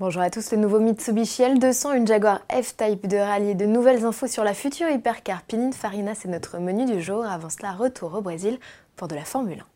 Bonjour à tous, le nouveau Mitsubishi L200, une Jaguar F-Type de rallye, de nouvelles infos sur la future hypercar Pininfarina, c'est notre menu du jour. Avant cela, retour au Brésil pour de la Formule 1.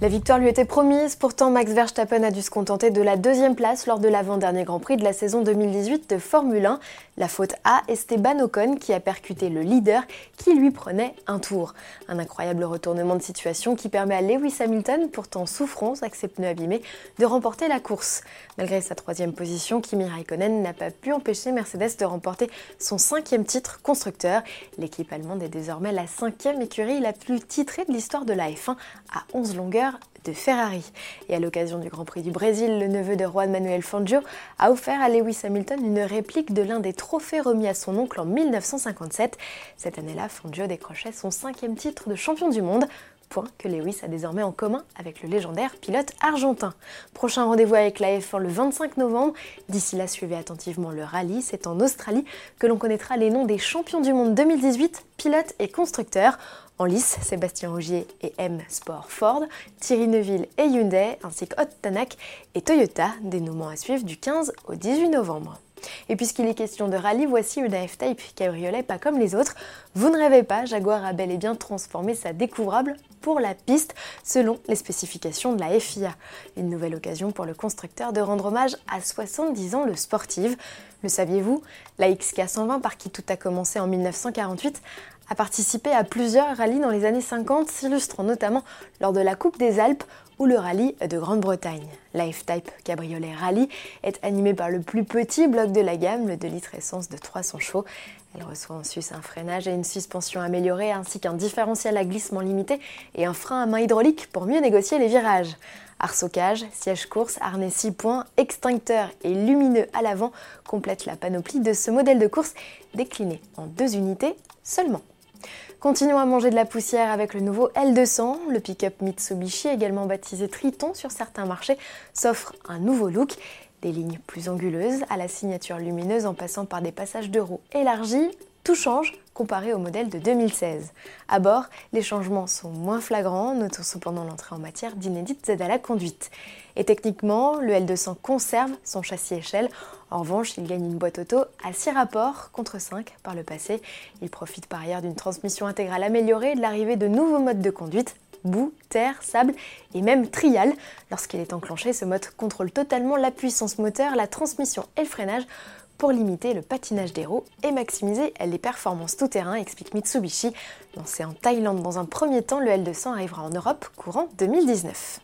La victoire lui était promise, pourtant Max Verstappen a dû se contenter de la deuxième place lors de l'avant-dernier Grand Prix de la saison 2018 de Formule 1. La faute à Esteban Ocon qui a percuté le leader qui lui prenait un tour. Un incroyable retournement de situation qui permet à Lewis Hamilton, pourtant souffrant avec ses pneus abîmés, de remporter la course. Malgré sa troisième position, Kimi Raikkonen n'a pas pu empêcher Mercedes de remporter son cinquième titre constructeur. L'équipe allemande est désormais la cinquième écurie la plus titrée de l'histoire de la F1 à 11 longueurs de Ferrari. Et à l'occasion du Grand Prix du Brésil, le neveu de Juan Manuel Fangio a offert à Lewis Hamilton une réplique de l'un des trophées remis à son oncle en 1957. Cette année-là, Fangio décrochait son cinquième titre de champion du monde, point que Lewis a désormais en commun avec le légendaire pilote argentin. Prochain rendez-vous avec la F1 le 25 novembre. D'ici là, suivez attentivement le rallye. C'est en Australie que l'on connaîtra les noms des champions du monde 2018, pilotes et constructeurs. En lice, Sébastien Ogier et M Sport Ford, Thierry Neuville et Hyundai, ainsi que Ott Tanak et Toyota, dénouement à suivre du 15 au 18 novembre. Et puisqu'il est question de rallye, voici une F-Type cabriolet pas comme les autres. Vous ne rêvez pas, Jaguar a bel et bien transformé sa découvrable pour la piste, selon les spécifications de la FIA. Une nouvelle occasion pour le constructeur de rendre hommage à 70 ans le sportif. Le saviez-vous ? La XK 120, par qui tout a commencé en 1948, a participé à plusieurs rallyes dans les années 50, s'illustrant notamment lors de la Coupe des Alpes ou le rallye de Grande-Bretagne. La F-Type Cabriolet Rallye est animée par le plus petit bloc de la gamme, le 2 litres essence de 300 chevaux. Elle reçoit en sus un freinage et une suspension améliorée, ainsi qu'un différentiel à glissement limité et un frein à main hydraulique pour mieux négocier les virages. Arceau-cage, siège course, harnais 6 points, extincteur et lumineux à l'avant complètent la panoplie de ce modèle de course décliné en 2 unités seulement. Continuons à manger de la poussière avec le nouveau L200. Le pick-up Mitsubishi, également baptisé Triton sur certains marchés, s'offre un nouveau look. Des lignes plus anguleuses à la signature lumineuse en passant par des passages de roues élargis, tout change comparé au modèle de 2016. À bord, les changements sont moins flagrants, notons cependant l'entrée en matière d'inédites aides à la conduite. Et techniquement, le L200 conserve son châssis échelle. En revanche, il gagne une boîte auto à 6 rapports contre 5 par le passé. Il profite par ailleurs d'une transmission intégrale améliorée et de l'arrivée de nouveaux modes de conduite, boue, terre, sable et même trial. Lorsqu'il est enclenché, ce mode contrôle totalement la puissance moteur, la transmission et le freinage pour limiter le patinage des roues et maximiser les performances tout-terrain, explique Mitsubishi. Lancé en Thaïlande dans un premier temps, le L200 arrivera en Europe courant 2019.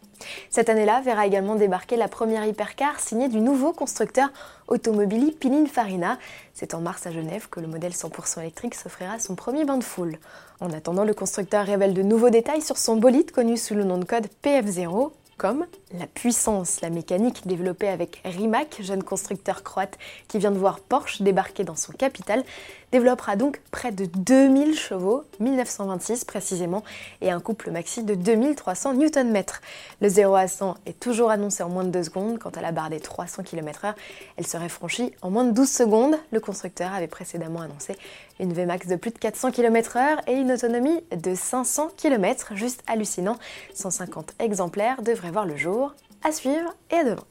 Cette année-là verra également débarquer la première hypercar signée du nouveau constructeur Automobili Pininfarina. C'est en mars à Genève que le modèle 100% électrique s'offrira son premier bain de foule. En attendant, le constructeur révèle de nouveaux détails sur son bolide connu sous le nom de code PF0, comme la puissance, la mécanique développée avec Rimac, jeune constructeur croate qui vient de voir Porsche débarquer dans son capital, développera donc près de 2000 chevaux, 1926 précisément, et un couple maxi de 2300 Nm. Le 0 à 100 est toujours annoncé en moins de 2 secondes, quant à la barre des 300 km/h, elle serait franchie en moins de 12 secondes. Le constructeur avait précédemment annoncé une Vmax de plus de 400 km/h et une autonomie de 500 km, juste hallucinant. 150 exemplaires devraient voir le jour. À suivre et à demain.